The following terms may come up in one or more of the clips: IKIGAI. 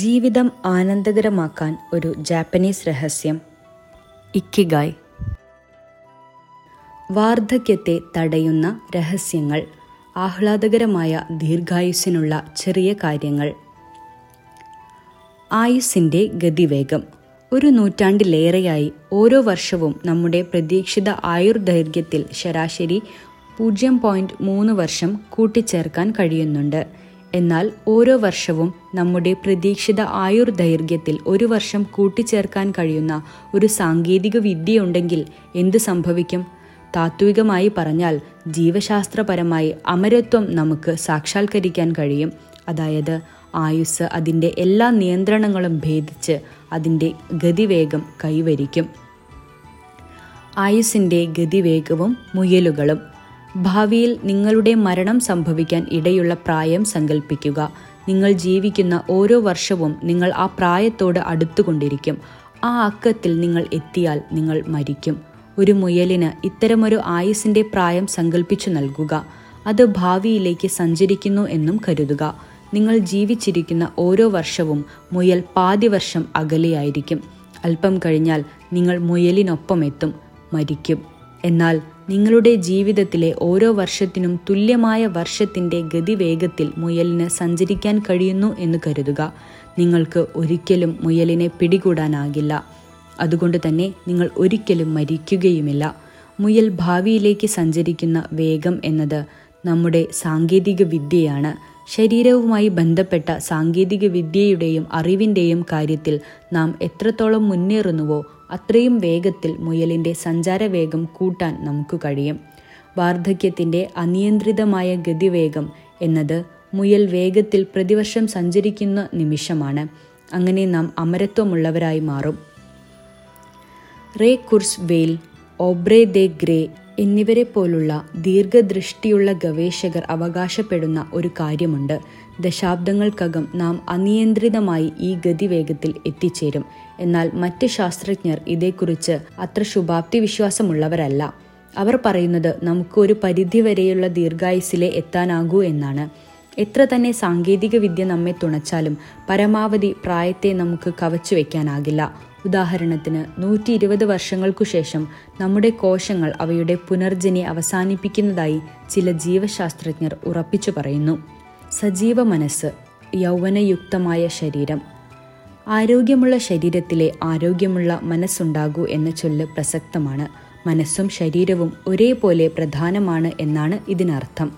ജീവിതം ആനന്ദകരമാക്കാൻ ഒരു ജാപ്പനീസ് രഹസ്യം. ഇക്കിഗായ്. വാർദ്ധക്യത്തെ തടയുന്ന രഹസ്യങ്ങൾ. ആഹ്ലാദകരമായ ദീർഘായുസ്സിനുള്ള ചെറിയ കാര്യങ്ങൾ. ആയുസ്സിൻ്റെ ഗതിവേഗം. 100 നൂറ്റാണ്ടിലേറെയായി ഓരോ വർഷവും നമ്മുടെ പ്രതീക്ഷിത ആയുർദൈർഘ്യത്തിൽ ശരാശരി 0.3 വർഷം കൂട്ടിച്ചേർക്കാൻ കഴിയുന്നുണ്ട്. എന്നാൽ ഓരോ വർഷവും നമ്മുടെ പ്രതീക്ഷിത ആയുർദൈർഘ്യത്തിൽ 1 വർഷം കൂട്ടിച്ചേർക്കാൻ കഴിയുന്ന ഒരു സാങ്കേതിക വിദ്യയുണ്ടെങ്കിൽ എന്ത് സംഭവിക്കും? താത്വികമായി പറഞ്ഞാൽ ജീവശാസ്ത്രപരമായി അമരത്വം നമുക്ക് സാക്ഷാത്കരിക്കാൻ കഴിയും. അതായത് ആയുസ് അതിൻ്റെ എല്ലാ നിയന്ത്രണങ്ങളും ഭേദിച്ച് അതിൻ്റെ ഗതിവേഗം കൈവരിക്കും. ആയുസിൻ്റെ ഗതിവേഗവും മുയലുകളും. ഭാവിയിൽ നിങ്ങളുടെ മരണം സംഭവിക്കാൻ ഇടയുള്ള പ്രായം സങ്കല്പിക്കുക. നിങ്ങൾ ജീവിക്കുന്ന ഓരോ വർഷവും നിങ്ങൾ ആ പ്രായത്തോട് അടുത്തുകൊണ്ടിരിക്കും. ആ അക്കത്തിൽ നിങ്ങൾ എത്തിയാൽ നിങ്ങൾ മരിക്കും. ഒരു മുയലിന് ഇത്തരമൊരു ആയുസിൻ്റെ പ്രായം സങ്കല്പിച്ചു നൽകുക. അത് ഭാവിയിലേക്ക് സഞ്ചരിക്കുന്നു എന്നും കരുതുക. നിങ്ങൾ ജീവിച്ചിരിക്കുന്ന ഓരോ വർഷവും മുയൽ പാതി വർഷം അകലെയായിരിക്കും. അല്പം കഴിഞ്ഞാൽ നിങ്ങൾ മുയലിനൊപ്പമെത്തും, മരിക്കും. എന്നാൽ നിങ്ങളുടെ ജീവിതത്തിലെ ഓരോ വർഷത്തിനും തുല്യമായ വർഷത്തിൻ്റെ ഗതിവേഗത്തിൽ മുയലിന് സഞ്ചരിക്കാൻ കഴിയുന്നു എന്ന് കരുതുക. നിങ്ങൾക്ക് ഒരിക്കലും മുയലിനെ പിടികൂടാനാകില്ല. അതുകൊണ്ട് തന്നെ നിങ്ങൾ ഒരിക്കലും മരിക്കുകയുമില്ല. മുയൽ ഭാവിയിലേക്ക് സഞ്ചരിക്കുന്ന വേഗം എന്നത് നമ്മുടെ സാങ്കേതിക വിദ്യയാണ്. ശരീരവുമായി ബന്ധപ്പെട്ട സാങ്കേതിക വിദ്യയുടെയും അറിവിൻ്റെയും കാര്യത്തിൽ നാം എത്രത്തോളം മുന്നേറുന്നുവോ അത്രയും വേഗത്തിൽ മുയലിൻ്റെ സഞ്ചാരവേഗം കൂട്ടാൻ നമുക്ക് കഴിയും. വാർദ്ധക്യത്തിൻ്റെ അനിയന്ത്രിതമായ ഗതിവേഗം എന്നത് മുയൽ വേഗത്തിൽ പ്രതിവർഷം സഞ്ചരിക്കുന്ന നിമിഷമാണ്. അങ്ങനെ നാം അമരത്വമുള്ളവരായി മാറും. റേ കുർസ്വെയിൽ, ഓബ്രേ ദെ ഗ്രേ എന്നിവരെ പോലുള്ള ദീർഘദൃഷ്ടിയുള്ള ഗവേഷകർ അവകാശപ്പെടുന്ന ഒരു കാര്യമുണ്ട്. ദശാബ്ദങ്ങൾക്കകം നാം അനിയന്ത്രിതമായി ഈ ഗതിവേഗത്തിൽ എത്തിച്ചേരും. എന്നാൽ മറ്റ് ശാസ്ത്രജ്ഞർ ഇതേക്കുറിച്ച് അത്ര ശുഭാപ്തി വിശ്വാസമുള്ളവരല്ല. അവർ പറയുന്നത് നമുക്ക് ഒരു പരിധിവരെയുള്ള ദീർഘായുസ്സിലെ എത്താനാകൂ എന്നാണ്. എത്ര തന്നെ സാങ്കേതിക വിദ്യ നമ്മെ തുണച്ചാലും പരമാവധി പ്രായത്തെ നമുക്ക് കവച്ചു വയ്ക്കാനാകില്ല. ഉദാഹരണത്തിന് 120 വർഷങ്ങൾക്കു ശേഷം നമ്മുടെ കോശങ്ങൾ അവയുടെ പുനർജനി അവസാനിപ്പിക്കുന്നതായി ചില ജീവശാസ്ത്രജ്ഞർ ഉറപ്പിച്ചു പറയുന്നു. സജീവ മനസ്സ്, യൗവനയുക്തമായ ശരീരം. ആരോഗ്യമുള്ള ശരീരത്തിലെ ആരോഗ്യമുള്ള മനസ്സുണ്ടാകൂ എന്ന ചൊല്ല് പ്രസക്തമാണ്. മനസ്സും ശരീരവും ഒരേപോലെ പ്രധാനമാണ് എന്നാണ് ഇതിനർത്ഥം.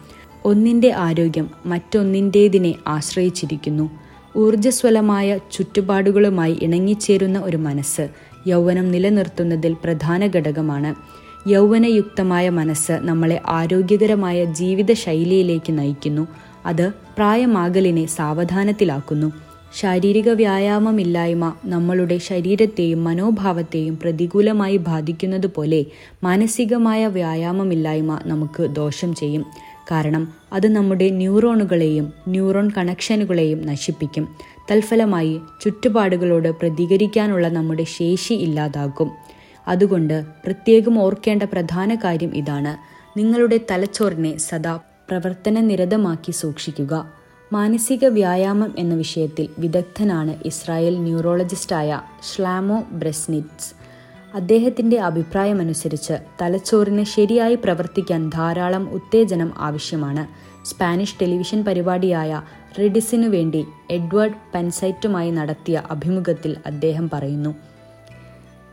ഒന്നിൻ്റെ ആരോഗ്യം മറ്റൊന്നിൻ്റേതിനെ ആശ്രയിച്ചിരിക്കുന്നു. ഊർജ്ജസ്വലമായ ചുറ്റുപാടുകളുമായി ഇണങ്ങിച്ചേരുന്ന ഒരു മനസ്സ് യൗവനം നിലനിർത്തുന്നതിൽ പ്രധാന ഘടകമാണ്. യൗവനയുക്തമായ മനസ്സ് നമ്മളെ ആരോഗ്യകരമായ ജീവിതശൈലിയിലേക്ക് നയിക്കുന്നു. അത് പ്രായമാകലിനെ സാവധാനത്തിലാക്കുന്നു. ശാരീരിക വ്യായാമമില്ലായ്മ നമ്മളുടെ ശരീരത്തെയും മനോഭാവത്തെയും പ്രതികൂലമായി ബാധിക്കുന്നത് പോലെ മാനസികമായ വ്യായാമമില്ലായ്മ നമുക്ക് ദോഷം ചെയ്യും. കാരണം അത് നമ്മുടെ ന്യൂറോണുകളെയും ന്യൂറോൺ കണക്ഷനുകളെയും നശിപ്പിക്കും. തൽഫലമായി ചുറ്റുപാടുകളോട് പ്രതികരിക്കാനുള്ള നമ്മുടെ ശേഷി ഇല്ലാതാകും. അതുകൊണ്ട് പ്രത്യേകം ഓർക്കേണ്ട പ്രധാന കാര്യം ഇതാണ്: നിങ്ങളുടെ തലച്ചോറിനെ സദാ പ്രവർത്തന നിരതമാക്കി സൂക്ഷിക്കുക. മാനസിക വ്യായാമം എന്ന വിഷയത്തിൽ വിദഗ്ധനാണ് ഇസ്രായേൽ ന്യൂറോളജിസ്റ്റായ ഷ്ലാമോ ബ്രെസ്നിറ്റ്സ്. അദ്ദേഹത്തിൻ്റെ അഭിപ്രായമനുസരിച്ച് തലച്ചോറിന് ശരിയായി പ്രവർത്തിക്കാൻ ധാരാളം ഉത്തേജനം ആവശ്യമാണ്. സ്പാനിഷ് ടെലിവിഷൻ പരിപാടിയായ റെഡിസിനു വേണ്ടി എഡ്വേർഡ് പെൻസൈറ്റുമായി നടത്തിയ അഭിമുഖത്തിൽ അദ്ദേഹം പറയുന്നു,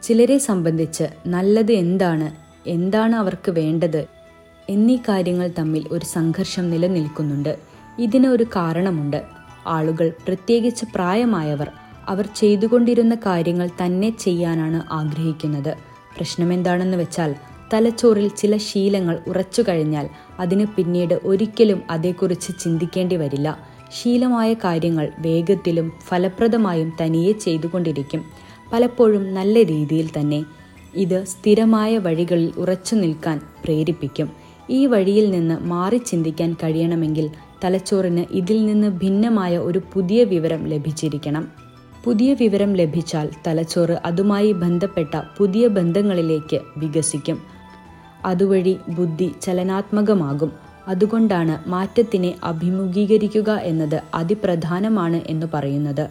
ചിലരെ സംബന്ധിച്ച് നല്ലത് എന്താണ്, എന്താണ് അവർക്ക് വേണ്ടത് എന്നീ കാര്യങ്ങൾ തമ്മിൽ ഒരു സംഘർഷം നിലനിൽക്കുന്നുണ്ട്. ഇതിന് ഒരു കാരണമുണ്ട്. ആളുകൾ, പ്രത്യേകിച്ച് പ്രായമായവർ, അവർ ചെയ്തുകൊണ്ടിരുന്ന കാര്യങ്ങൾ തന്നെ ചെയ്യാനാണ് ആഗ്രഹിക്കുന്നത്. പ്രശ്നമെന്താണെന്ന് വെച്ചാൽ തലച്ചോറിൽ ചില ശീലങ്ങൾ ഉറച്ചു കഴിഞ്ഞാൽ അതിന് പിന്നീട് ഒരിക്കലും അതേക്കുറിച്ച് ചിന്തിക്കേണ്ടി വരില്ല. ശീലമായ കാര്യങ്ങൾ വേഗത്തിലും ഫലപ്രദമായും തനിയെ ചെയ്തുകൊണ്ടിരിക്കും, പലപ്പോഴും നല്ല രീതിയിൽ തന്നെ. ഇത് സ്ഥിരമായ വഴികളിൽ ഉറച്ചു നിൽക്കാൻ പ്രേരിപ്പിക്കും. ഈ വഴിയിൽ നിന്ന് മാറി ചിന്തിക്കാൻ കഴിയണമെങ്കിൽ തലച്ചോറിന് ഇതിൽ നിന്ന് ഭിന്നമായ ഒരു പുതിയ വിവരം ലഭിച്ചിരിക്കണം. പുതിയ വിവരം ലഭിച്ചാൽ തലച്ചോറ് അതുമായി ബന്ധപ്പെട്ട പുതിയ ബന്ധങ്ങളിലേക്ക് വികസിക്കും. അതുവഴി ബുദ്ധി ചലനാത്മകമാകും. അതുകൊണ്ടാണ് മാറ്റത്തിനെ അഭിമുഖീകരിക്കുക എന്നത് അതിപ്രധാനമാണ് എന്ന് പറയുന്നത്.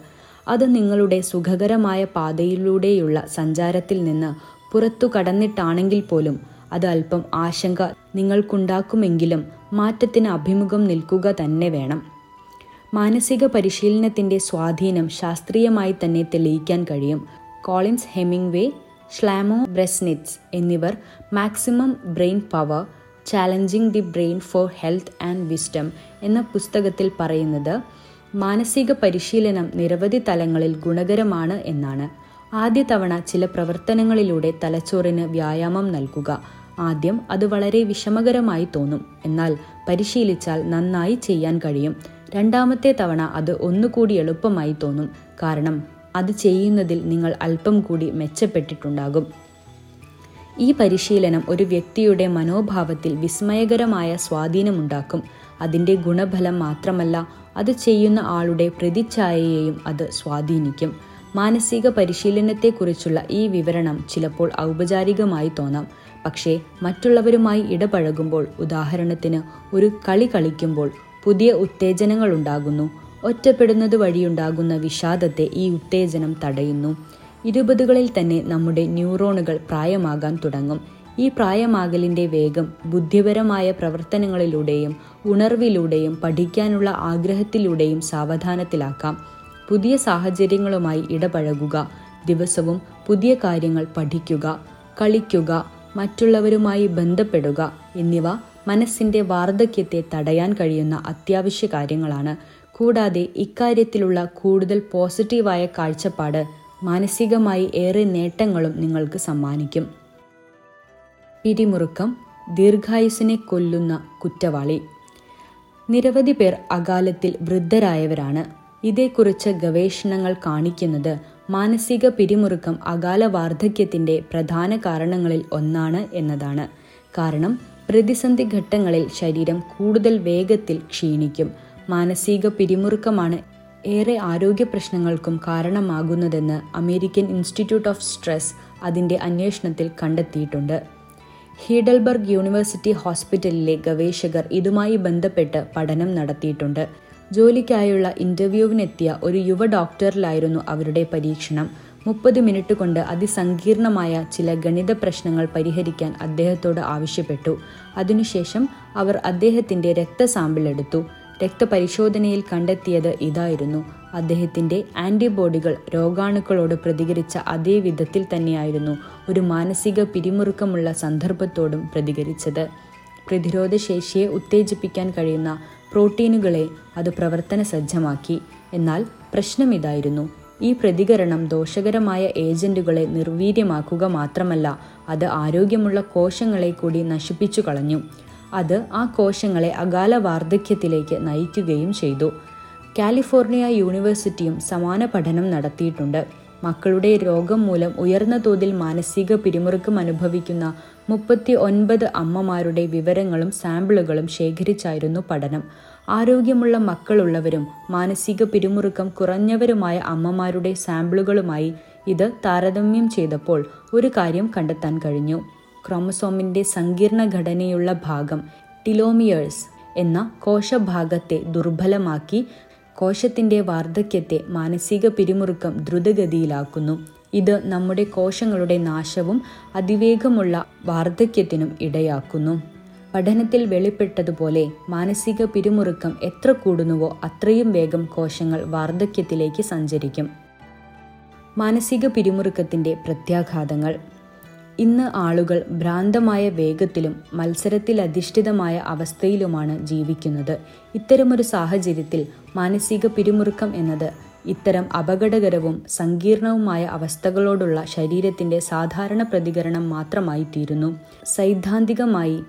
അത് നിങ്ങളുടെ സുഖകരമായ പാതയിലൂടെയുള്ള സഞ്ചാരത്തിൽ നിന്ന് പുറത്തു കടന്നിട്ടാണെങ്കിൽ പോലും അത് അല്പം ആശങ്ക നിങ്ങൾക്കുണ്ടാക്കുമെങ്കിലും മാറ്റത്തിന് അഭിമുഖം നിൽക്കുക തന്നെ വേണം. മാനസിക പരിശീലനത്തിൻ്റെ സ്വാധീനം ശാസ്ത്രീയമായി തന്നെ തെളിയിക്കാൻ കഴിയും. കോളിൻസ്, ഹെമിംഗ്വേ, ഷ്ലാമോ ബ്രെസ്നിറ്റ്സ് എന്നിവർ maximum brain power challenging the brain for health and wisdom എന്ന പുസ്തകത്തിൽ പറയുന്നത് മാനസിക പരിശീലനം നിരവധി തലങ്ങളിൽ ഗുണകരമാണ് എന്നാണ്. ആദ്യ തവണ ചില പ്രവർത്തനങ്ങളിലൂടെ തലച്ചോറിന് വ്യായാമം നൽകുക. ആദ്യം അത് വളരെ വിഷമകരമായി തോന്നും, എന്നാൽ പരിശീലിച്ചാൽ നന്നായി ചെയ്യാൻ കഴിയും. രണ്ടാമത്തെ തവണ അത് ഒന്നുകൂടി എളുപ്പമായി തോന്നും, കാരണം അത് ചെയ്യുന്നതിൽ നിങ്ങൾ അല്പം കൂടി മെച്ചപ്പെട്ടിട്ടുണ്ടാകും. ഈ പരിശീലനം ഒരു വ്യക്തിയുടെ മനോഭാവത്തിൽ വിസ്മയകരമായ സ്വാധീനമുണ്ടാക്കും. അതിൻ്റെ ഗുണഫലം മാത്രമല്ല, അത് ചെയ്യുന്ന ആളുടെ പ്രതിച്ഛായയെയും അത് സ്വാധീനിക്കും. മാനസിക പരിശീലനത്തെക്കുറിച്ചുള്ള ഈ വിവരണം ചിലപ്പോൾ ഔപചാരികമായി തോന്നാം, പക്ഷേ മറ്റുള്ളവരുമായി ഇടപഴകുമ്പോൾ, ഉദാഹരണത്തിന് ഒരു കളി കളിക്കുമ്പോൾ, പുതിയ ഉത്തേജനങ്ങൾ ഉണ്ടാകുന്നു. ഒറ്റപ്പെടുന്നത് വഴിയുണ്ടാകുന്ന വിഷാദത്തെ ഈ ഉത്തേജനം തടയുന്നു. 20കളിൽ തന്നെ നമ്മുടെ ന്യൂറോണുകൾ പ്രായമാകാൻ തുടങ്ങും. ഈ പ്രായമാകലിൻ്റെ വേഗം ബുദ്ധിപരമായ പ്രവർത്തനങ്ങളിലൂടെയും ഉണർവിലൂടെയും പഠിക്കാനുള്ള ആഗ്രഹത്തിലൂടെയും സാവധാനത്തിലാക്കാം. പുതിയ സാഹചര്യങ്ങളുമായി ഇടപഴകുക, ദിവസവും പുതിയ കാര്യങ്ങൾ പഠിക്കുക, കളിക്കുക, മറ്റുള്ളവരുമായി ബന്ധപ്പെടുക എന്നിവ മനസ്സിൻ്റെ വാർദ്ധക്യത്തെ തടയാൻ കഴിയുന്ന അത്യാവശ്യ കാര്യങ്ങളാണ്. കൂടാതെ ഇക്കാര്യത്തിലുള്ള കൂടുതൽ പോസിറ്റീവായ കാഴ്ചപ്പാട് മാനസികമായി ഏറെ നേട്ടങ്ങളും നിങ്ങൾക്ക് സമ്മാനിക്കും. പിരിമുറുക്കം ദീർഘായുസിനെ കൊല്ലുന്ന കുറ്റവാളി. നിരവധി പേർ അകാലത്തിൽ വൃദ്ധരായവരാണ്. ഇതേക്കുറിച്ച് ഗവേഷണങ്ങൾ കാണിക്കുന്നത് മാനസിക പിരിമുറുക്കം അകാല വാർദ്ധക്യത്തിൻ്റെ പ്രധാന കാരണങ്ങളിൽ ഒന്നാണ് എന്നതാണ്. കാരണം പ്രതിസന്ധി ഘട്ടങ്ങളിൽ ശരീരം കൂടുതൽ വേഗത്തിൽ ക്ഷീണിക്കും. മാനസിക പിരിമുറുക്കമാണ് ഏറെ ആരോഗ്യ പ്രശ്നങ്ങൾക്കും കാരണമാകുന്നതെന്ന് അമേരിക്കൻ ഇൻസ്റ്റിറ്റ്യൂട്ട് ഓഫ് സ്ട്രെസ് അതിൻ്റെ അന്വേഷണത്തിൽ കണ്ടെത്തിയിട്ടുണ്ട്. ഹീഡൽബർഗ് യൂണിവേഴ്സിറ്റി ഹോസ്പിറ്റലിലെ ഗവേഷകർ ഇതുമായി ബന്ധപ്പെട്ട് പഠനം നടത്തിയിട്ടുണ്ട്. ജോലിക്കായുള്ള ഇൻ്റർവ്യൂവിനെത്തിയ ഒരു യുവ ഡോക്ടറിലായിരുന്നു അവരുടെ പരീക്ഷണം. 30 മിനിറ്റ് കൊണ്ട് അതിസങ്കീർണമായ ചില ഗണിത പ്രശ്നങ്ങൾ പരിഹരിക്കാൻ അദ്ദേഹത്തോട് ആവശ്യപ്പെട്ടു. അതിനുശേഷം അവർ അദ്ദേഹത്തിൻ്റെ രക്തസാമ്പിൾ എടുത്തു. രക്തപരിശോധനയിൽ കണ്ടെത്തിയത് ഇതായിരുന്നു: അദ്ദേഹത്തിൻ്റെ ആൻറ്റിബോഡികൾ രോഗാണുക്കളോട് പ്രതികരിച്ച അതേ വിധത്തിൽ തന്നെയായിരുന്നു ഒരു മാനസിക പിരിമുറുക്കമുള്ള സന്ദർഭത്തോടും പ്രതികരിച്ചത്. പ്രതിരോധശേഷിയെ ഉത്തേജിപ്പിക്കാൻ കഴിയുന്ന പ്രോട്ടീനുകളെ അത് പ്രവർത്തന സജ്ജമാക്കി. എന്നാൽ പ്രശ്നം ഇതായിരുന്നു, ഈ പ്രതികരണം ദോഷകരമായ ഏജന്റുകളെ നിർവീര്യമാക്കുക മാത്രമല്ല, അത് ആരോഗ്യമുള്ള കോശങ്ങളെ കൂടി നശിപ്പിച്ചു കളഞ്ഞു. അത് ആ കോശങ്ങളെ അകാല വാർദ്ധക്യത്തിലേക്ക് നയിക്കുകയും ചെയ്തു. കാലിഫോർണിയ യൂണിവേഴ്സിറ്റിയും സമാന പഠനം നടത്തിയിട്ടുണ്ട്. മക്കളുടെ രോഗം മൂലം ഉയർന്ന തോതിൽ മാനസിക പിരിമുറുക്കം അനുഭവിക്കുന്ന 39 അമ്മമാരുടെ വിവരങ്ങളും സാമ്പിളുകളും ശേഖരിച്ചായിരുന്നു പഠനം. ആരോഗ്യമുള്ള മക്കളുള്ളവരും മാനസിക പിരിമുറുക്കം കുറഞ്ഞവരുമായ അമ്മമാരുടെ സാമ്പിളുകളുമായി ഇത് താരതമ്യം ചെയ്തപ്പോൾ ഒരു കാര്യം കണ്ടെത്താൻ കഴിഞ്ഞു. ക്രോമസോമിൻ്റെ സങ്കീർണ ഘടനയുള്ള ഭാഗം, ടിലോമിയേഴ്സ് എന്ന കോശഭാഗത്തെ ദുർബലമാക്കി കോശത്തിൻ്റെ വാർദ്ധക്യത്തെ മാനസിക പിരിമുറുക്കം ദ്രുതഗതിയിലാക്കുന്നു. ഇത് നമ്മുടെ കോശങ്ങളുടെ നാശവും അതിവേഗമുള്ള വാർദ്ധക്യത്തിനും ഇടയാക്കുന്നു. പഠനത്തിൽ വെളിപ്പെട്ടതുപോലെ മാനസിക പിരിമുറുക്കം എത്ര കൂടുന്നുവോ അത്രയും വേഗം കോശങ്ങൾ വാർദ്ധക്യത്തിലേക്ക് സഞ്ചരിക്കും. മാനസിക പിരിമുറുക്കത്തിൻ്റെ പ്രത്യാഘാതങ്ങൾ. ഇന്ന് ആളുകൾ ഭ്രാന്തമായ വേഗത്തിലും മത്സരത്തിലധിഷ്ഠിതമായ അവസ്ഥയിലുമാണ് ജീവിക്കുന്നത്. ഇത്തരമൊരു സാഹചര്യത്തിൽ മാനസിക പിരിമുറുക്കം എന്നത് ഇത്തരം അപകടകരവും സങ്കീർണവുമായ അവസ്ഥകളോടുള്ള ശരീരത്തിൻ്റെ സാധാരണ പ്രതികരണം മാത്രമായി തീരുന്നു. സൈദ്ധാന്തികമായി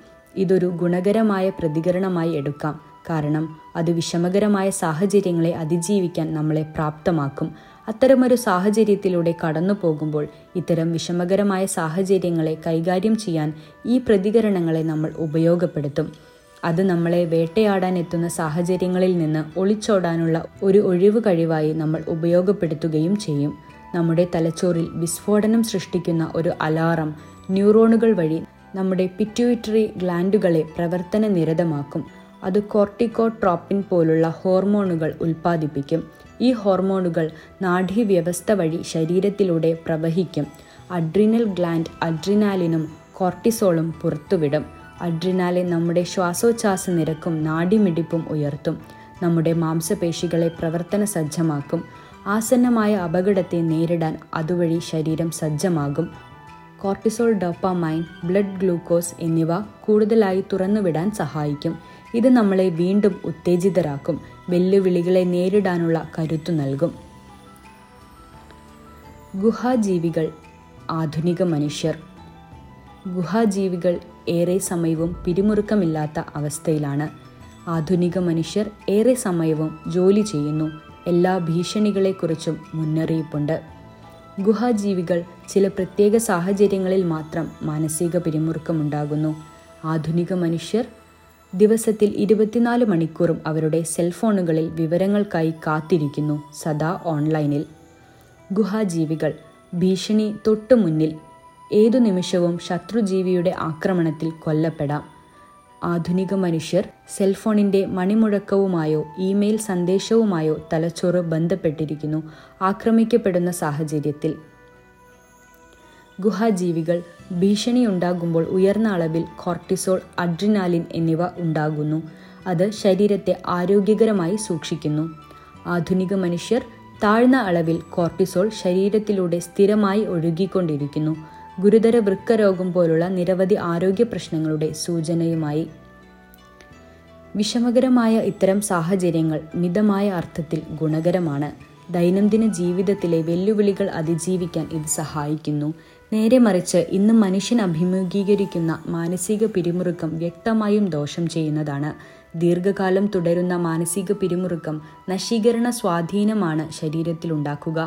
ഇതൊരു ഗുണകരമായ പ്രതികരണമായി എടുക്കാം, കാരണം അത് വിഷമകരമായ സാഹചര്യങ്ങളെ അതിജീവിക്കാൻ നമ്മളെ പ്രാപ്തമാക്കും. അത്തരമൊരു സാഹചര്യത്തിലൂടെ കടന്നു പോകുമ്പോൾ ഇത്തരം വിഷമകരമായ സാഹചര്യങ്ങളെ കൈകാര്യം ചെയ്യാൻ ഈ പ്രതികരണങ്ങളെ നമ്മൾ ഉപയോഗപ്പെടുത്തും. അത് നമ്മളെ വേട്ടയാടാൻ എത്തുന്ന സാഹചര്യങ്ങളിൽ നിന്ന് ഒളിച്ചോടാനുള്ള ഒരു ഒഴിവ് കഴിവായി നമ്മൾ ഉപയോഗപ്പെടുത്തുകയും ചെയ്യും. നമ്മുടെ തലച്ചോറിൽ വിസ്ഫോടനം സൃഷ്ടിക്കുന്ന ഒരു അലാറം ന്യൂറോണുകൾ വഴി നമ്മുടെ പിറ്റ്യൂട്ടറി ഗ്ലാൻഡുകളെ പ്രവർത്തന നിരതമാക്കും. അത് കോർട്ടിക്കോട്രോപ്പിൻ പോലുള്ള ഹോർമോണുകൾ ഉൽപ്പാദിപ്പിക്കും. ഈ ഹോർമോണുകൾ നാഡീവ്യവസ്ഥ വഴി ശരീരത്തിലൂടെ പ്രവഹിക്കും. അഡ്രീനൽ ഗ്ലാൻഡ് അഡ്രിനാലിനും കോർട്ടിസോളും പുറത്തുവിടും. അഡ്രിനാലിൻ നമ്മുടെ ശ്വാസോച്ഛ്വാസ നിരക്കും നാഡിമിടിപ്പും ഉയർത്തും, നമ്മുടെ മാംസപേശികളെ പ്രവർത്തന സജ്ജമാക്കും. ആസന്നമായ അപകടത്തെ നേരിടാൻ അതുവഴി ശരീരം സജ്ജമാകും. കോർട്ടിസോൾ, ഡോപ്പാമൈൻ, ബ്ലഡ് ഗ്ലൂക്കോസ് എന്നിവ കൂടുതലായി തുറന്നുവിടാൻ സഹായിക്കും. ഇത് നമ്മളെ വീണ്ടും ഉത്തേജിതരാക്കും, വെല്ലുവിളികളെ നേരിടാനുള്ള കരുത്തു നൽകും. ഗുഹാജീവികൾ, ആധുനിക മനുഷ്യർ. ഗുഹാജീവികൾ ഏറെ സമയവും പിരിമുറുക്കമില്ലാത്ത അവസ്ഥയിലാണ്. ആധുനിക മനുഷ്യർ ഏറെ സമയവും ജോലി ചെയ്യുന്നു. എല്ലാ ഭീഷണികളെക്കുറിച്ചും മുന്നറിയിപ്പുണ്ട്. ഗുഹാജീവികൾ ചില പ്രത്യേക സാഹചര്യങ്ങളിൽ മാത്രം മാനസിക പിരിമുറുക്കമുണ്ടാകുന്നു. ആധുനിക മനുഷ്യർ ദിവസത്തിൽ 24 മണിക്കൂറും അവരുടെ സെൽഫോണുകളിൽ വിവരങ്ങൾക്കായി കാത്തിരിക്കുന്നു, സദാ ഓൺലൈനിൽ. ഗുഹാജീവികൾ ഭീഷണി തൊട്ടു മുന്നിൽ, ഏതു നിമിഷവും ശത്രുജീവിയുടെ ആക്രമണത്തിൽ കൊല്ലപ്പെടാം. ആധുനിക മനുഷ്യർ സെൽഫോണിൻ്റെ മണിമുഴക്കവുമായോ ഇമെയിൽ സന്ദേശവുമായോ തലച്ചോറ് ബന്ധപ്പെട്ടിരിക്കുന്നു, ആക്രമിക്കപ്പെടുന്ന സാഹചര്യത്തിൽ. ഗുഹാജീവികൾ ഭീഷണിയുണ്ടാകുമ്പോൾ ഉയർന്ന അളവിൽ കോർട്ടിസോൾ, അഡ്രിനാലിൻ എന്നിവ ഉണ്ടാകുന്നു. അത് ശരീരത്തെ ആരോഗ്യകരമായി സൂക്ഷിക്കുന്നു. ആധുനിക മനുഷ്യർ താഴ്ന്ന അളവിൽ കോർട്ടിസോൾ ശരീരത്തിലൂടെ സ്ഥിരമായി ഒഴുകിക്കൊണ്ടിരിക്കുന്നു, ഗുരുതര വൃക്കരോഗം പോലുള്ള നിരവധി ആരോഗ്യ പ്രശ്നങ്ങളുടെ സൂചനയുമായി. വിഷമകരമായ ഇത്തരം സാഹചര്യങ്ങൾ മിതമായ അർത്ഥത്തിൽ ഗുണകരമാണ്. ദൈനംദിന ജീവിതത്തിലെ വെല്ലുവിളികൾ അതിജീവിക്കാൻ ഇത് സഹായിക്കുന്നു. നേരെ മറിച്ച്, ഇന്ന് മനുഷ്യൻ അഭിമുഖീകരിക്കുന്ന മാനസിക പിരിമുറുക്കം വ്യക്തമായും ദോഷം ചെയ്യുന്നതാണ്. ദീർഘകാലം തുടരുന്ന മാനസിക പിരിമുറുക്കം നശീകരണ സ്വാധീനമാണ് ശരീരത്തിലുണ്ടാക്കുക.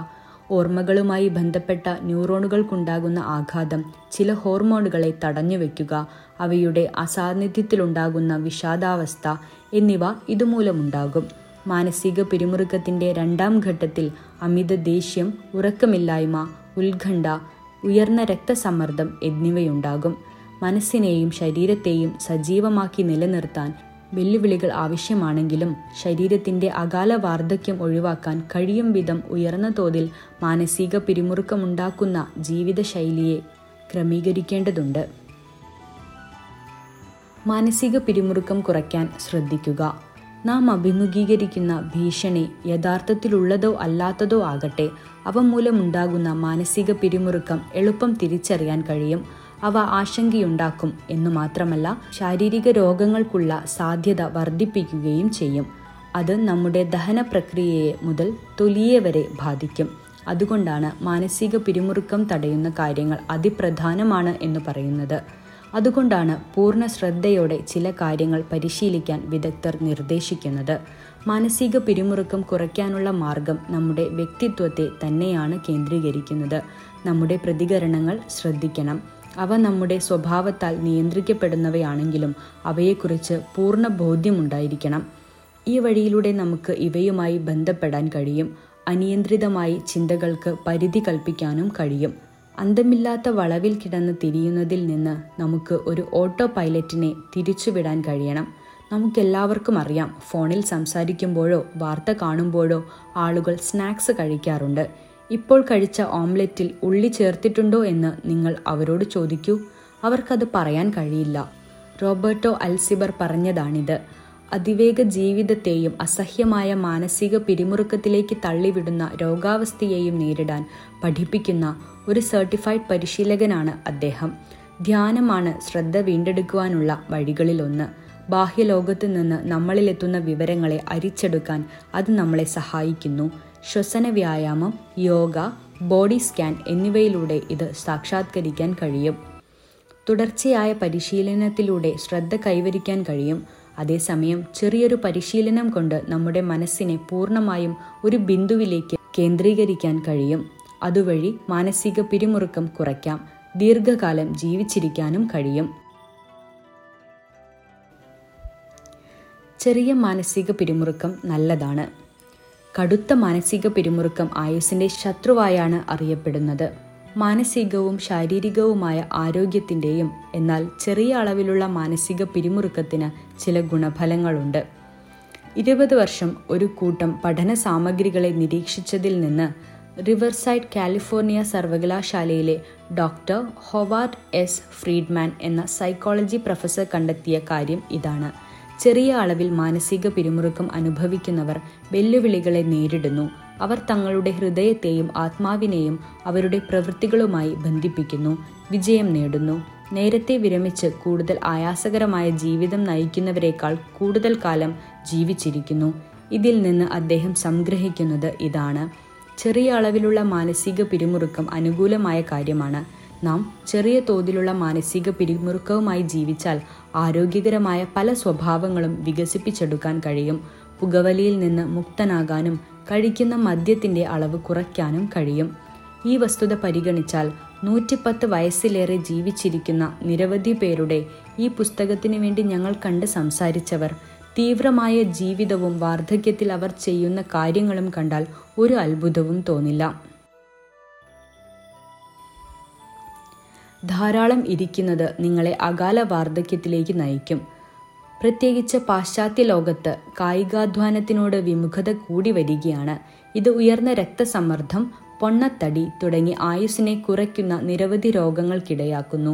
ഓർമ്മകളുമായി ബന്ധപ്പെട്ട ന്യൂറോണുകൾക്കുണ്ടാകുന്ന ആഘാതം, ചില ഹോർമോണുകളെ തടഞ്ഞുവെക്കുക, അവയുടെ അസാന്നിധ്യത്തിലുണ്ടാകുന്ന വിഷാദാവസ്ഥ എന്നിവ ഇതുമൂലമുണ്ടാകും. മാനസിക പിരിമുറുക്കത്തിൻ്റെ 2-ം ഘട്ടത്തിൽ അമിത ദേഷ്യം, ഉറക്കമില്ലായ്മ, ഉത്കണ്ഠ, ഉയർന്ന രക്തസമ്മർദ്ദം എന്നിവയുണ്ടാകും. മനസ്സിനെയും ശരീരത്തെയും സജീവമാക്കി നിലനിർത്താൻ വെല്ലുവിളികൾ ആവശ്യമാണെങ്കിലും ശരീരത്തിൻ്റെ അകാല വാർദ്ധക്യം ഒഴിവാക്കാൻ കഴിയും വിധം ഉയർന്ന തോതിൽ മാനസിക പിരിമുറുക്കമുണ്ടാക്കുന്ന ജീവിതശൈലിയെ ക്രമീകരിക്കേണ്ടതുണ്ട്. മാനസിക പിരിമുറുക്കം കുറയ്ക്കാൻ ശ്രദ്ധിക്കുക. നാം അഭിമുഖീകരിക്കുന്ന ഭീഷണി യഥാർത്ഥത്തിലുള്ളതോ അല്ലാത്തതോ ആകട്ടെ, അവ മൂലമുണ്ടാകുന്ന മാനസിക പിരിമുറുക്കം എളുപ്പം തിരിച്ചറിയാൻ കഴിയും. അവ ആശങ്കയുണ്ടാക്കും എന്നു മാത്രമല്ല, ശാരീരിക രോഗങ്ങൾക്കുള്ള സാധ്യത വർദ്ധിപ്പിക്കുകയും ചെയ്യും. അത് നമ്മുടെ ദഹന പ്രക്രിയയെ മുതൽ തൊലിയെ വരെ ബാധിക്കും. അതുകൊണ്ടാണ് മാനസിക പിരിമുറുക്കം തടയുന്ന കാര്യങ്ങൾ അതിപ്രധാനമാണ് എന്ന് പറയുന്നത്. അതുകൊണ്ടാണ് പൂർണ്ണ ശ്രദ്ധയോടെ ചില കാര്യങ്ങൾ പരിശീലിക്കാൻ വിദഗ്ധർ നിർദ്ദേശിക്കുന്നത്. മാനസിക പിരിമുറുക്കം കുറയ്ക്കാനുള്ള മാർഗം നമ്മുടെ വ്യക്തിത്വത്തെ തന്നെയാണ് കേന്ദ്രീകരിക്കുന്നത്. നമ്മുടെ പ്രതികരണങ്ങൾ ശ്രദ്ധിക്കണം. അവ നമ്മുടെ സ്വഭാവത്താൽ നിയന്ത്രിക്കപ്പെടുന്നവയാണെങ്കിലും അവയെക്കുറിച്ച് പൂർണ്ണ ബോധ്യമുണ്ടായിരിക്കണം. ഈ വഴിയിലൂടെ നമുക്ക് ഇവയുമായി ബന്ധപ്പെടാൻ കഴിയും. അനിയന്ത്രിതമായി ചിന്തകൾക്ക് പരിധി കൽപ്പിക്കാനും കഴിയും. അന്തമില്ലാത്ത വളവിൽ കിടന്ന് തിരിയുന്നതിൽ നിന്ന് നമുക്ക് ഒരു ഓട്ടോ പൈലറ്റിനെ തിരിച്ചുവിടാൻ കഴിയണം. നമുക്കെല്ലാവർക്കും അറിയാം, ഫോണിൽ സംസാരിക്കുമ്പോഴോ വാർത്ത കാണുമ്പോഴോ ആളുകൾ സ്നാക്സ് കഴിക്കാറുണ്ട്. ഇപ്പോൾ കഴിച്ച ഓംലെറ്റിൽ ഉള്ളി ചേർത്തിട്ടുണ്ടോ എന്ന് നിങ്ങൾ അവരോട് ചോദിക്കൂ, അവർക്കത് പറയാൻ കഴിയില്ല. റോബർട്ടോ അൽസിബർ പറഞ്ഞതാണിത്. അതിവേഗ ജീവിതത്തെയും അസഹ്യമായ മാനസിക പിരിമുറുക്കത്തിലേക്ക് തള്ളിവിടുന്ന രോഗാവസ്ഥയെയും നേരിടാൻ പഠിപ്പിക്കുന്ന ഒരു സർട്ടിഫൈഡ് പരിശീലകനാണ് അദ്ദേഹം. ധ്യാനമാണ് ശ്രദ്ധ വീണ്ടെടുക്കുവാനുള്ള വഴികളിലൊന്ന്. ബാഹ്യലോകത്ത് നിന്ന് നമ്മളിലെത്തുന്ന വിവരങ്ങളെ അരിച്ചെടുക്കാൻ അത് നമ്മളെ സഹായിക്കുന്നു. ശ്വസന വ്യായാമം, യോഗ, ബോഡി സ്കാൻ എന്നിവയിലൂടെ ഇത് സാക്ഷാത്കരിക്കാൻ കഴിയും. തുടർച്ചയായ പരിശീലനത്തിലൂടെ ശ്രദ്ധ കൈവരിക്കാൻ കഴിയും. അതേസമയം ചെറിയൊരു പരിശീലനം കൊണ്ട് നമ്മുടെ മനസ്സിനെ പൂർണ്ണമായും ഒരു ബിന്ദുവിലേക്ക് കേന്ദ്രീകരിക്കാൻ കഴിയും. അതുവഴി മാനസിക പിരിമുറുക്കം കുറയ്ക്കാം, ദീർഘകാലം ജീവിച്ചിരിക്കാനും കഴിയും. ചെറിയ മാനസിക പിരിമുറുക്കം നല്ലതാണ്. കടുത്ത മാനസിക പിരിമുറുക്കം ആയുസ്സിൻ്റെ ശത്രുവായാണ് അറിയപ്പെടുന്നത്. മാനസികവും ശാരീരികവുമായ ആരോഗ്യത്തിൻ്റെയും, എന്നാൽ ചെറിയ അളവിലുള്ള മാനസിക പിരിമുറുക്കത്തിന് ചില ഗുണഫലങ്ങളുണ്ട്. 20 വർഷം ഒരു കൂട്ടം പഠന സാമഗ്രികളെ നിരീക്ഷിച്ചതിൽ നിന്ന് റിവർസൈഡ് കാലിഫോർണിയ സർവകലാശാലയിലെ ഡോക്ടർ ഹൊവാർഡ് എസ് ഫ്രീഡ്മാൻ എന്ന സൈക്കോളജി പ്രൊഫസർ കണ്ടെത്തിയ കാര്യം ഇതാണ്. ചെറിയ അളവിൽ മാനസിക പിരിമുറുക്കം അനുഭവിക്കുന്നവർ വെല്ലുവിളികളെ നേരിടുന്നു. അവർ തങ്ങളുടെ ഹൃദയത്തെയും ആത്മാവിനെയും അവരുടെ പ്രവൃത്തികളുമായി ബന്ധിപ്പിക്കുന്നു, വിജയം നേടുന്നു. നേരത്തെ വിരമിച്ച് കൂടുതൽ ആയാസകരമായ ജീവിതം നയിക്കുന്നവരെക്കാൾ കൂടുതൽ കാലം ജീവിച്ചിരിക്കുന്നു. ഇതിൽ നിന്ന് അദ്ദേഹം സംഗ്രഹിക്കുന്നത് ഇതാണ്: ചെറിയ അളവിലുള്ള മാനസിക പിരിമുറുക്കം അനുകൂലമായ കാര്യമാണ്. നാം ചെറിയ തോതിലുള്ള മാനസിക പിരിമുറുക്കവുമായി ജീവിച്ചാൽ ആരോഗ്യകരമായ പല സ്വഭാവങ്ങളും വികസിപ്പിച്ചെടുക്കാൻ കഴിയും. പുകവലിയിൽ നിന്ന് മുക്തനാകാനും കഴിക്കുന്ന മദ്യത്തിൻ്റെ അളവ് കുറയ്ക്കാനും കഴിയും. ഈ വസ്തുത പരിഗണിച്ചാൽ 110 വയസ്സിലേറെ ജീവിച്ചിരിക്കുന്ന നിരവധി പേരുടെ, ഈ പുസ്തകത്തിന് വേണ്ടി ഞങ്ങൾ കണ്ട് സംസാരിച്ചവർ, തീവ്രമായ ജീവിതവും വാർദ്ധക്യത്തിൽ അവർ ചെയ്യുന്ന കാര്യങ്ങളും കണ്ടാൽ ഒരു അത്ഭുതവും തോന്നില്ല. ധാരാളം ഇരിക്കുന്നത് നിങ്ങളെ അകാല വാർദ്ധക്യത്തിലേക്ക് നയിക്കും. പ്രത്യേകിച്ച് പാശ്ചാത്യ ലോകത്ത് കായികാധ്വാനത്തിനോട് വിമുഖത കൂടി വരികയാണ്. ഇത് ഉയർന്ന രക്തസമ്മർദ്ദം, പൊണ്ണത്തടി തുടങ്ങി ആയുസ്സിനെ കുറയ്ക്കുന്ന നിരവധി രോഗങ്ങൾക്കിടയാക്കുന്നു.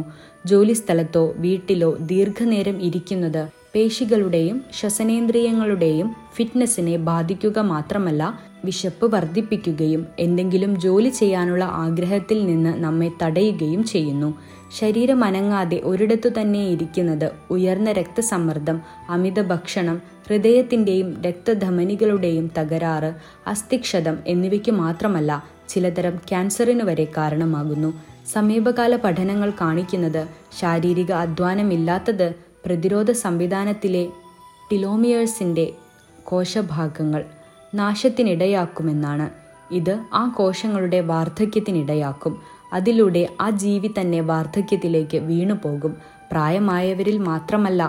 ജോലിസ്ഥലത്തോ വീട്ടിലോ ദീർഘനേരം ഇരിക്കുന്നത് പേശികളുടെയും ശ്വസനേന്ദ്രിയങ്ങളുടെയും ഫിറ്റ്നസിനെ ബാധിക്കുക മാത്രമല്ല, വിശപ്പ് വർദ്ധിപ്പിക്കുകയും എന്തെങ്കിലും ജോലി ചെയ്യാനുള്ള ആഗ്രഹത്തിൽ നിന്ന് നമ്മെ തടയുകയും ചെയ്യുന്നു. ശരീരം അനങ്ങാതെ ഒരിടത്തു തന്നെ ഇരിക്കുന്നത് ഉയർന്ന രക്തസമ്മർദ്ദം, അമിത ഭക്ഷണം, ഹൃദയത്തിൻ്റെയും രക്തധമനികളുടെയും തകരാറ്, അസ്ഥിക്ഷതം എന്നിവയ്ക്ക് മാത്രമല്ല ചിലതരം ക്യാൻസറിന് വരെ കാരണമാകുന്നു. സമീപകാല പഠനങ്ങൾ കാണിക്കുന്നത് ശാരീരിക അധ്വാനമില്ലാത്തത് പ്രതിരോധ സംവിധാനത്തിലെ ടിലോമിയേഴ്സിൻ്റെ കോശഭാഗങ്ങൾ നാശത്തിനിടയാക്കുമെന്നാണ്. ഇത് ആ കോശങ്ങളുടെ വാർദ്ധക്യത്തിനിടയാക്കും. അതിലൂടെ ആ ജീവി തന്നെ വാർദ്ധക്യത്തിലേക്ക് വീണുപോകും. പ്രായമായവരിൽ മാത്രമല്ല,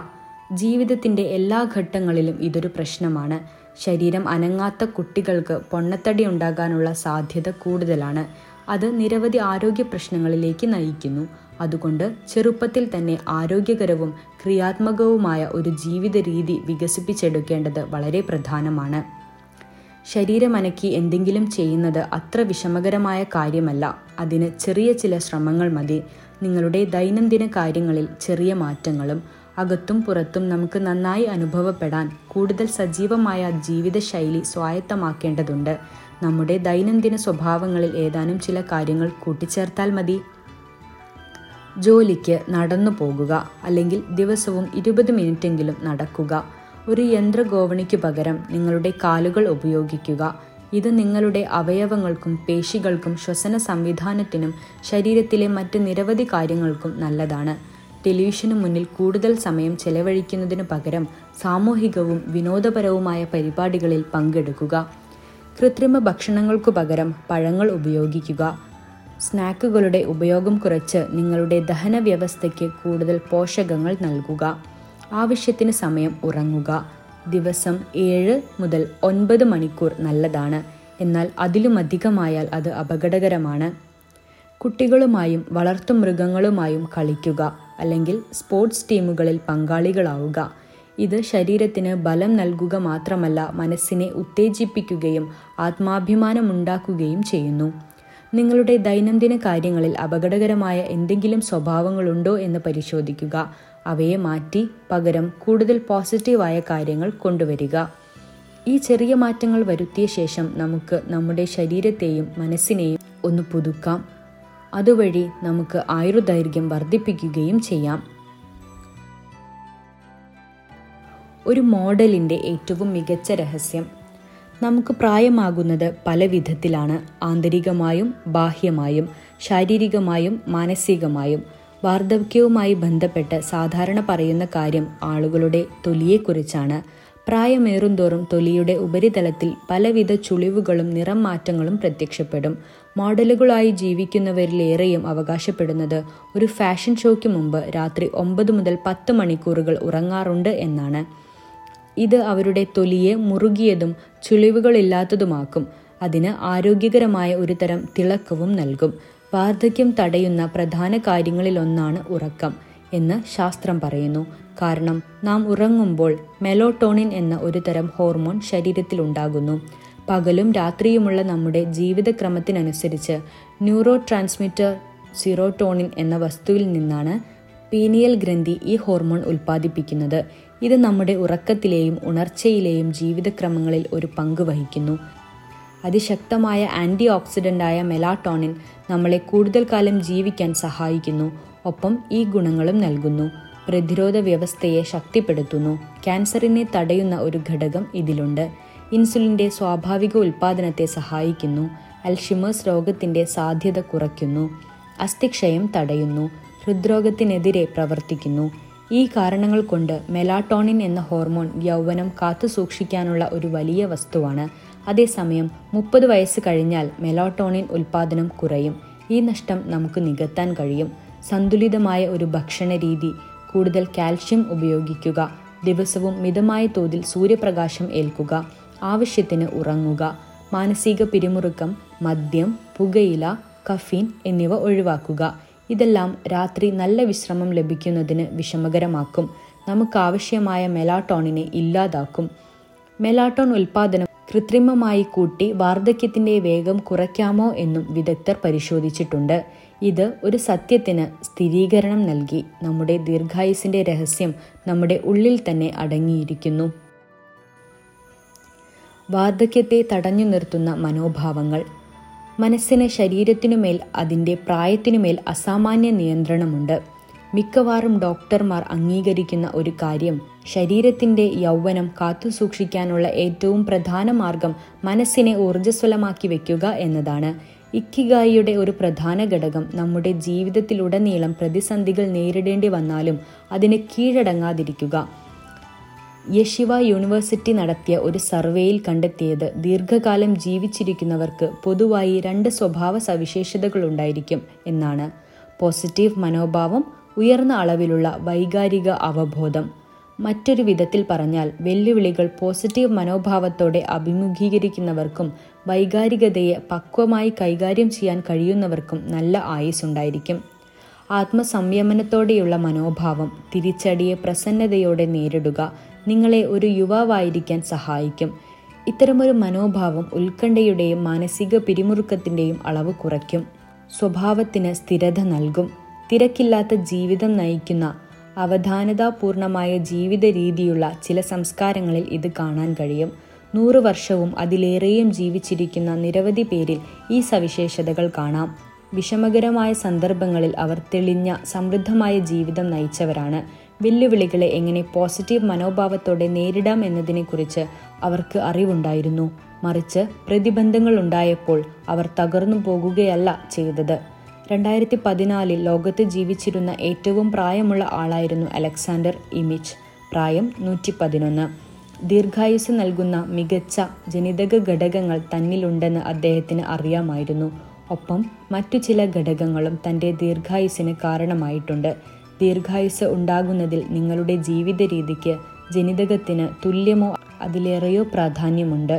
ജീവിതത്തിൻ്റെ എല്ലാ ഘട്ടങ്ങളിലും ഇതൊരു പ്രശ്നമാണ്. ശരീരം അനങ്ങാത്ത കുട്ടികൾക്ക് പൊണ്ണത്തടി ഉണ്ടാകാനുള്ള സാധ്യത കൂടുതലാണ്. അത് നിരവധി ആരോഗ്യ പ്രശ്നങ്ങളിലേക്ക് നയിക്കുന്നു. അതുകൊണ്ട് ചെറുപ്പത്തിൽ തന്നെ ആരോഗ്യകരവും ക്രിയാത്മകവുമായ ഒരു ജീവിത രീതി വികസിപ്പിച്ചെടുക്കേണ്ടത് വളരെ പ്രധാനമാണ്. ശരീരമനക്കി എന്തെങ്കിലും ചെയ്യുന്നത് അത്ര വിഷമകരമായ കാര്യമല്ല. അതിന് ചെറിയ ചില ശ്രമങ്ങൾ മതി. നിങ്ങളുടെ ദൈനംദിന കാര്യങ്ങളിൽ ചെറിയ മാറ്റങ്ങളും അകത്തും പുറത്തും നമുക്ക് നന്നായി അനുഭവപ്പെടാൻ കൂടുതൽ സജീവമായ ജീവിതശൈലി സ്വായത്തമാക്കേണ്ടതുണ്ട്. നമ്മുടെ ദൈനംദിന സ്വഭാവങ്ങളിൽ ഏതാനും ചില കാര്യങ്ങൾ കൂട്ടിച്ചേർത്താൽ മതി. ജോലിക്ക് നടന്നു പോകുക, അല്ലെങ്കിൽ ദിവസവും 20 മിനിറ്റെങ്കിലും നടക്കുക. ഒരു യന്ത്രഗോവണിക്കു പകരം നിങ്ങളുടെ കാലുകൾ ഉപയോഗിക്കുക. ഇത് നിങ്ങളുടെ അവയവങ്ങൾക്കും പേശികൾക്കും ശ്വസന സംവിധാനത്തിനും ശരീരത്തിലെ മറ്റ് നിരവധി കാര്യങ്ങൾക്കും നല്ലതാണ്. ടെലിവിഷനു മുന്നിൽ കൂടുതൽ സമയം ചെലവഴിക്കുന്നതിനു പകരം സാമൂഹികവും വിനോദപരവുമായ പരിപാടികളിൽ പങ്കെടുക്കുക. കൃത്രിമ ഭക്ഷണങ്ങൾക്കു പകരം പഴങ്ങൾ ഉപയോഗിക്കുക. സ്നാക്കുകളുടെ ഉപയോഗം കുറച്ച് നിങ്ങളുടെ ദഹന വ്യവസ്ഥയ്ക്ക് കൂടുതൽ പോഷകങ്ങൾ നൽകുക. ആവശ്യത്തിന് സമയം ഉറങ്ങുക. ദിവസം 7 മുതൽ 9 മണിക്കൂർ നല്ലതാണ്. എന്നാൽ അതിലുമധികമായാൽ അത് അപകടകരമാണ്. കുട്ടികളുമായും വളർത്തുമൃഗങ്ങളുമായും കളിക്കുക, അല്ലെങ്കിൽ സ്പോർട്സ് ടീമുകളിൽ പങ്കാളികളാവുക. ഇത് ശരീരത്തിന് ബലം നൽകുക മാത്രമല്ല, മനസ്സിനെ ഉത്തേജിപ്പിക്കുകയും ആത്മാഭിമാനമുണ്ടാക്കുകയും ചെയ്യുന്നു. നിങ്ങളുടെ ദൈനംദിന കാര്യങ്ങളിൽ അപകടകരമായ എന്തെങ്കിലും സ്വഭാവങ്ങളുണ്ടോ എന്ന് പരിശോധിക്കുക. അവയെ മാറ്റി പകരം കൂടുതൽ പോസിറ്റീവായ കാര്യങ്ങൾ കൊണ്ടുവരിക. ഈ ചെറിയ മാറ്റങ്ങൾ വരുത്തിയ ശേഷം നമുക്ക് നമ്മുടെ ശരീരത്തെയും മനസ്സിനെയും ഒന്ന് പുതുക്കാം. അതുവഴി നമുക്ക് ആയുർദൈർഘ്യം വർദ്ധിപ്പിക്കുകയും ചെയ്യാം. ഒരു മോഡലിൻ്റെ ഏറ്റവും മികച്ച രഹസ്യം. നമുക്ക് പ്രായമാകുന്നത് പല വിധത്തിലാണ്. ആന്തരികമായും ബാഹ്യമായും ശാരീരികമായും മാനസികമായും. വാർദ്ധക്യവുമായി ബന്ധപ്പെട്ട് സാധാരണ പറയുന്ന കാര്യം ആളുകളുടെ തൊലിയെക്കുറിച്ചാണ്. പ്രായമേറുന്തോറും തൊലിയുടെ ഉപരിതലത്തിൽ പലവിധ ചുളിവുകളും നിറം മാറ്റങ്ങളും പ്രത്യക്ഷപ്പെടും. മോഡലുകളായി ജീവിക്കുന്നവരിലേറെയും അവകാശപ്പെടുന്നത് ഒരു ഫാഷൻ ഷോയ്ക്ക് മുമ്പ് രാത്രി 9 മുതൽ 10 മണിക്കൂറുകൾ ഉറങ്ങാറുണ്ട് എന്നാണ്. ഇത് അവരുടെ തൊലിയെ മുറുകിയതും ചുളിവുകളില്ലാത്തതുമാക്കും. അതിന് ആരോഗ്യകരമായ ഒരു തരം തിളക്കവും നൽകും. വാർദ്ധക്യം തടയുന്ന പ്രധാന കാര്യങ്ങളിലൊന്നാണ് ഉറക്കം എന്ന് ശാസ്ത്രം പറയുന്നു. കാരണം നാം ഉറങ്ങുമ്പോൾ മെലോട്ടോണിൻ എന്ന ഒരു തരം ഹോർമോൺ ശരീരത്തിലുണ്ടാകുന്നു. പകലും രാത്രിയുമുള്ള നമ്മുടെ ജീവിതക്രമത്തിനനുസരിച്ച് ന്യൂറോ ട്രാൻസ്മിറ്റർ സിറോട്ടോണിൻ എന്ന വസ്തുവിൽ നിന്നാണ് പീനിയൽ ഗ്രന്ഥി ഈ ഹോർമോൺ ഉൽപ്പാദിപ്പിക്കുന്നത്. ഇത് നമ്മുടെ ഉറക്കത്തിലെയും ഉണർച്ചയിലെയും ജീവിതക്രമങ്ങളിൽ ഒരു പങ്ക് വഹിക്കുന്നു. അതിശക്തമായ ആൻറ്റി ഓക്സിഡൻ്റായ മെലാട്ടോണിൻ നമ്മളെ കൂടുതൽ കാലം ജീവിക്കാൻ സഹായിക്കുന്നു. ഒപ്പം ഈ ഗുണങ്ങളും നൽകുന്നു. പ്രതിരോധ വ്യവസ്ഥയെ ശക്തിപ്പെടുത്തുന്നു. ക്യാൻസറിനെ തടയുന്ന ഒരു ഘടകം ഇതിലുണ്ട്. ഇൻസുലിൻ്റെ സ്വാഭാവിക ഉൽപ്പാദനത്തെ സഹായിക്കുന്നു. അൽഷിമേഴ്സ് രോഗത്തിൻ്റെ സാധ്യത കുറയ്ക്കുന്നു. അസ്ഥിക്ഷയം തടയുന്നു. ഹൃദ്രോഗത്തിനെതിരെ പ്രവർത്തിക്കുന്നു. ഈ കാരണങ്ങൾ കൊണ്ട് മെലാട്ടോണിൻ എന്ന ഹോർമോൺ യൗവനം കാത്തുസൂക്ഷിക്കാനുള്ള ഒരു വലിയ വസ്തുവാണ്. അതേസമയം 30 വയസ്സ് കഴിഞ്ഞാൽ മെലാട്ടോണിൻ ഉൽപ്പാദനം കുറയും. ഈ നഷ്ടം നമുക്ക് നികത്താൻ കഴിയും. സന്തുലിതമായ ഒരു ഭക്ഷണരീതി, കൂടുതൽ കാൽഷ്യം ഉപയോഗിക്കുക, ദിവസവും മിതമായ തോതിൽ സൂര്യപ്രകാശം ഏൽക്കുക, ആവശ്യത്തിന് ഉറങ്ങുക, മാനസിക പിരിമുറുക്കം, മദ്യം, പുകയില, കഫീൻ എന്നിവ ഒഴിവാക്കുക. ഇതെല്ലാം രാത്രി നല്ല വിശ്രമം ലഭിക്കുന്നതിന് വിഷമകരമാക്കും. നമുക്കാവശ്യമായ മെലാട്ടോണിനെ ഇല്ലാതാക്കും. മെലാട്ടോൺ ഉൽപ്പാദനം കൃത്രിമമായി കൂട്ടി വാർദ്ധക്യത്തിൻ്റെ വേഗം കുറയ്ക്കാമോ എന്നും വിദഗ്ധർ പരിശോധിച്ചിട്ടുണ്ട്. ഇത് ഒരു സത്യത്തിന് സ്ഥിരീകരണം നൽകി. നമ്മുടെ ദീർഘായുസിൻ്റെ രഹസ്യം നമ്മുടെ ഉള്ളിൽ തന്നെ അടങ്ങിയിരിക്കുന്നു. വാർദ്ധക്യത്തെ തടഞ്ഞു നിർത്തുന്ന മനോഭാവങ്ങൾ. മനസ്സിന് ശരീരത്തിനുമേൽ അതിൻ്റെ പ്രായത്തിനുമേൽ അസാമാന്യ നിയന്ത്രണമുണ്ട്. മിക്കവാറും ഡോക്ടർമാർ അംഗീകരിക്കുന്ന ഒരു കാര്യം, ശരീരത്തിൻ്റെ യൗവനം കാത്തുസൂക്ഷിക്കാനുള്ള ഏറ്റവും പ്രധാന മാർഗം മനസ്സിനെ ഊർജ്ജസ്വലമാക്കി വയ്ക്കുക എന്നതാണ്. ഇക്കിഗായിയുടെ ഒരു പ്രധാന ഘടകം നമ്മുടെ ജീവിതത്തിലുടനീളം പ്രതിസന്ധികൾ നേരിടേണ്ടി വന്നാലും അതിന് കീഴടങ്ങാതിരിക്കുക. യഷിവ യൂണിവേഴ്സിറ്റി നടത്തിയ ഒരു സർവേയിൽ കണ്ടെത്തിയത്, ദീർഘകാലം ജീവിച്ചിരിക്കുന്നവർക്ക് പൊതുവായി 2 സ്വഭാവ സവിശേഷതകളുണ്ടായിരിക്കും എന്നാണ്. പോസിറ്റീവ് മനോഭാവം, ഉയർന്ന അളവിലുള്ള വൈകാരിക അവബോധം. മറ്റൊരു വിധത്തിൽ പറഞ്ഞാൽ, വെല്ലുവിളികൾ പോസിറ്റീവ് മനോഭാവത്തോടെ അഭിമുഖീകരിക്കുന്നവർക്കും വൈകാരികതയെ പക്വമായി കൈകാര്യം ചെയ്യാൻ കഴിയുന്നവർക്കും നല്ല ആയുസ്സുണ്ടായിരിക്കും. ആത്മസംയമനത്തോടെയുള്ള മനോഭാവം തിരിച്ചടിയെ പ്രസന്നതയോടെ നേരിടുക നിങ്ങളെ ഒരു യുവാവായിരിക്കാൻ സഹായിക്കും. ഇത്തരമൊരു മനോഭാവം ഉത്കണ്ഠയുടെയും മാനസിക പിരിമുറുക്കത്തിൻ്റെയും അളവ് കുറയ്ക്കും, സ്വഭാവത്തിന് സ്ഥിരത നൽകും. തിരക്കില്ലാത്ത ജീവിതം നയിക്കുന്ന അവധാനതാപൂർണമായ ജീവിത രീതിയുള്ള ചില സംസ്കാരങ്ങളിൽ ഇത് കാണാൻ കഴിയും. 100 വർഷവും അതിലേറെയും ജീവിച്ചിരിക്കുന്ന നിരവധി പേരിൽ ഈ സവിശേഷതകൾ കാണാം. വിഷമകരമായ സന്ദർഭങ്ങളിൽ അവർ തെളിഞ്ഞ, സമൃദ്ധമായ ജീവിതം നയിച്ചവരാണ്. വെല്ലുവിളികളെ എങ്ങനെ പോസിറ്റീവ് മനോഭാവത്തോടെ നേരിടാം എന്നതിനെക്കുറിച്ച് അവർക്ക് അറിവുണ്ടായിരുന്നു. മറിച്ച് പ്രതിബന്ധങ്ങൾ ഉണ്ടായപ്പോൾ അവർ തകർന്നു പോകുകയല്ല ചെയ്തത്. 2014 ലോകത്ത് ജീവിച്ചിരുന്ന ഏറ്റവും പ്രായമുള്ള ആളായിരുന്നു അലക്സാണ്ടർ ഇമിച്ച്. പ്രായം 111. ദീർഘായുസ് നൽകുന്ന മികച്ച ജനിതക ഘടകങ്ങൾ തന്നിലുണ്ടെന്ന് അദ്ദേഹത്തിന് അറിയാമായിരുന്നു. ഒപ്പം മറ്റു ചില ഘടകങ്ങളും തൻ്റെ ദീർഘായുസിന് കാരണമായിട്ടുണ്ട്. ദീർഘായുസ് ഉണ്ടാകുന്നതിൽ നിങ്ങളുടെ ജീവിത രീതിക്ക് ജനിതകത്തിന് തുല്യമോ അതിലേറെയോ പ്രാധാന്യമുണ്ട്.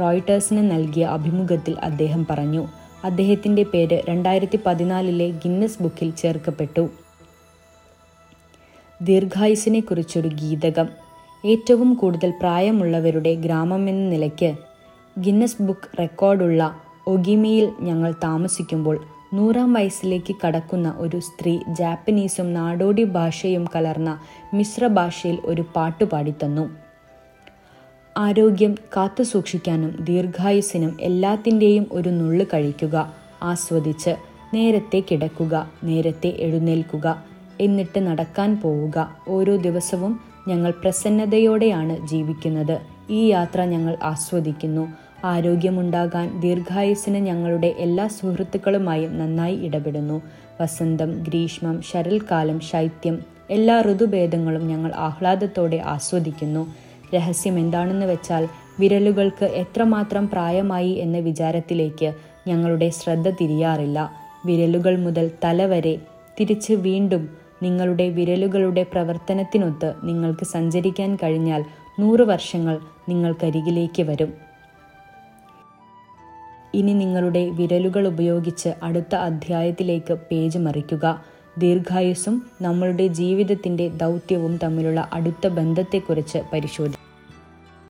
റോയിട്ടേഴ്സിന് നൽകിയ അഭിമുഖത്തിൽ അദ്ദേഹം പറഞ്ഞു. അദ്ദേഹത്തിൻ്റെ പേര് 2014 ഗിന്നസ് ബുക്കിൽ ചേർക്കപ്പെട്ടു. ദീർഘായുസിനെ കുറിച്ചൊരു ഗീതകം. ഏറ്റവും കൂടുതൽ പ്രായമുള്ളവരുടെ ഗ്രാമമെന്ന നിലയ്ക്ക് ഗിന്നസ് ബുക്ക് റെക്കോർഡുള്ള ഒഗിമിയിൽ ഞങ്ങൾ താമസിക്കുമ്പോൾ 100-ാം വയസ്സിലേക്ക് കടക്കുന്ന ഒരു സ്ത്രീ ജാപ്പനീസും നാടോടി ഭാഷയും കലർന്ന മിശ്രഭാഷയിൽ ഒരു പാട്ടുപാടിത്തന്നു. ആരോഗ്യം കാത്തുസൂക്ഷിക്കാനും ദീർഘായുസിനും എല്ലാത്തിൻ്റെയും ഒരു നുള്ളു കഴിക്കുക, ആസ്വദിച്ച്, നേരത്തെ കിടക്കുക, നേരത്തെ എഴുന്നേൽക്കുക, എന്നിട്ട് നടക്കാൻ പോവുക. ഓരോ ദിവസവും ഞങ്ങൾ പ്രസന്നതയോടെയാണ് ജീവിക്കുന്നത്. ഈ യാത്ര ഞങ്ങൾ ആസ്വദിക്കുന്നു. ആരോഗ്യമുണ്ടാകാൻ ദീർഘായുസിന് ഞങ്ങളുടെ എല്ലാ സുഹൃത്തുക്കളുമായും നന്നായി ഇടപെടുന്നു. വസന്തം, ഗ്രീഷ്മം, ശരൽക്കാലം, ശൈത്യം, എല്ലാ ഋതുഭേദങ്ങളും ഞങ്ങൾ ആഹ്ലാദത്തോടെ ആസ്വദിക്കുന്നു. രഹസ്യം എന്താണെന്ന് വെച്ചാൽ, വിരലുകൾക്ക് എത്രമാത്രം പ്രായമായി എന്ന വിചാരത്തിലേക്ക് ഞങ്ങളുടെ ശ്രദ്ധ തിരിയാറില്ല. വിരലുകൾ മുതൽ തല വരെ തിരിച്ച് വീണ്ടും നിങ്ങളുടെ വിരലുകളുടെ പ്രവർത്തനത്തിനൊത്ത് നിങ്ങൾക്ക് സഞ്ചരിക്കാൻ കഴിഞ്ഞാൽ 100 വർഷങ്ങൾ നിങ്ങൾക്കരികിലേക്ക് വരും. ഇനി നിങ്ങളുടെ വിരലുകൾ ഉപയോഗിച്ച് അടുത്ത അധ്യായത്തിലേക്ക് പേജ് മറിക്കുക. ദീർഘായുസ്സും നമ്മളുടെ ജീവിതത്തിൻ്റെ ദൗത്യവും തമ്മിലുള്ള അടുത്ത ബന്ധത്തെക്കുറിച്ച് പരിശോധിക്കും.